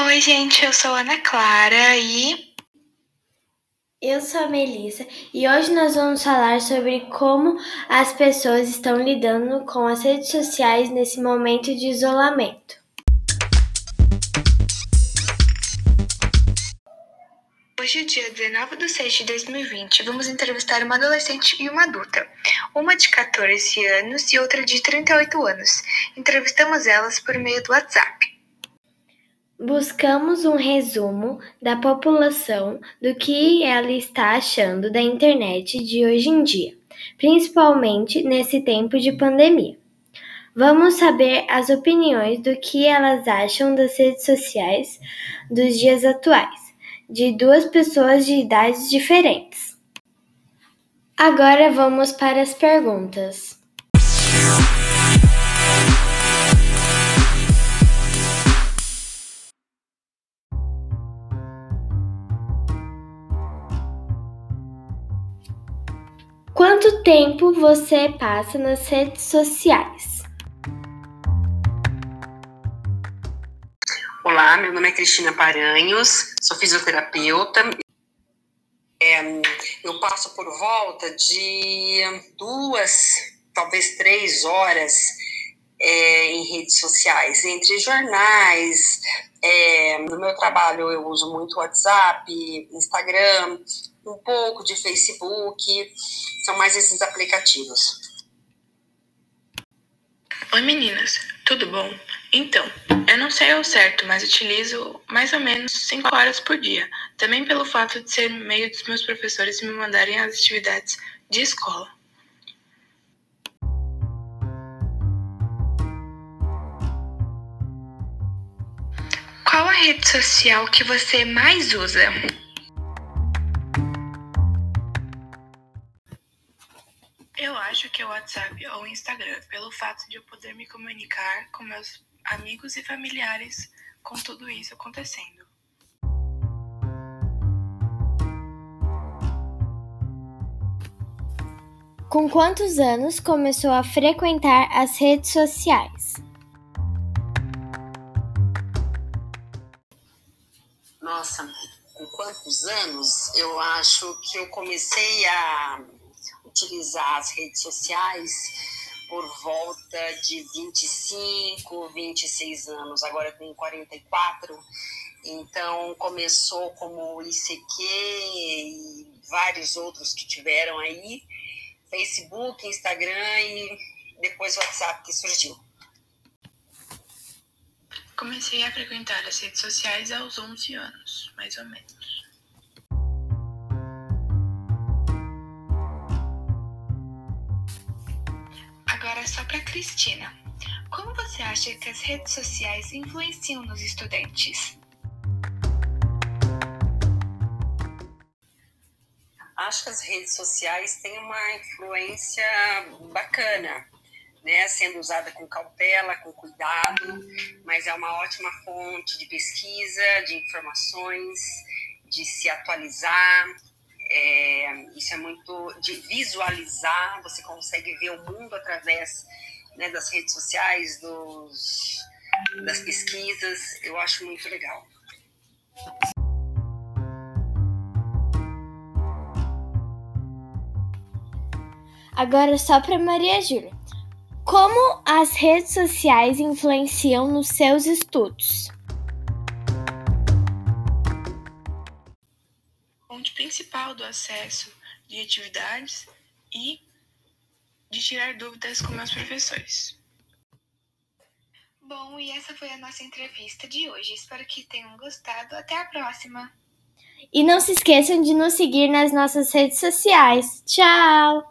Oi, gente, eu sou Ana Clara e... Eu sou a Melissa e hoje nós vamos falar sobre como as pessoas estão lidando com as redes sociais nesse momento de isolamento. Hoje, dia 19/06/2020, vamos entrevistar uma adolescente e uma adulta, uma de 14 anos e outra de 38 anos. Entrevistamos elas por meio do WhatsApp. Buscamos um resumo da população do que ela está achando da internet de hoje em dia, principalmente nesse tempo de pandemia. Vamos saber as opiniões do que elas acham das redes sociais dos dias atuais, de duas pessoas de idades diferentes. Agora vamos para as perguntas. Quanto tempo você passa nas redes sociais? Olá, meu nome é Cristina Paranhos, sou fisioterapeuta. Eu passo por volta de 2, talvez 3 horas em redes sociais, entre jornais. No meu trabalho eu uso muito WhatsApp, Instagram, um pouco de Facebook, são mais esses aplicativos. Oi meninas, tudo bom? Então, eu não sei ao certo, mas utilizo mais ou menos 5 horas por dia, também pelo fato de ser meio dos meus professores me mandarem as atividades de escola. Qual a rede social que você mais usa? Eu acho que é o WhatsApp ou o Instagram, pelo fato de eu poder me comunicar com meus amigos e familiares com tudo isso acontecendo. Com quantos anos começou a frequentar as redes sociais? Nossa, com quantos anos? Eu acho que eu comecei a utilizar as redes sociais por volta de 25, 26 anos, agora eu tenho 44, então começou como o ICQ e vários outros que tiveram aí, Facebook, Instagram e depois o WhatsApp que surgiu. Comecei a frequentar as redes sociais aos 11 anos, mais ou menos. Agora só para Cristina. Como você acha que as redes sociais influenciam nos estudantes? Acho que as redes sociais têm uma influência bacana, né? Sendo usada com cautela, com cuidado, mas é uma ótima fonte de pesquisa, de informações, de se atualizar. Isso é muito de visualizar, você consegue ver o mundo através, né, das redes sociais, das pesquisas, eu acho muito legal. Agora só para Maria Júlia, como as redes sociais influenciam nos seus estudos? Ponto principal do acesso de atividades e de tirar dúvidas com meus professores. Bom, e essa foi a nossa entrevista de hoje. Espero que tenham gostado. Até a próxima! E não se esqueçam de nos seguir nas nossas redes sociais. Tchau!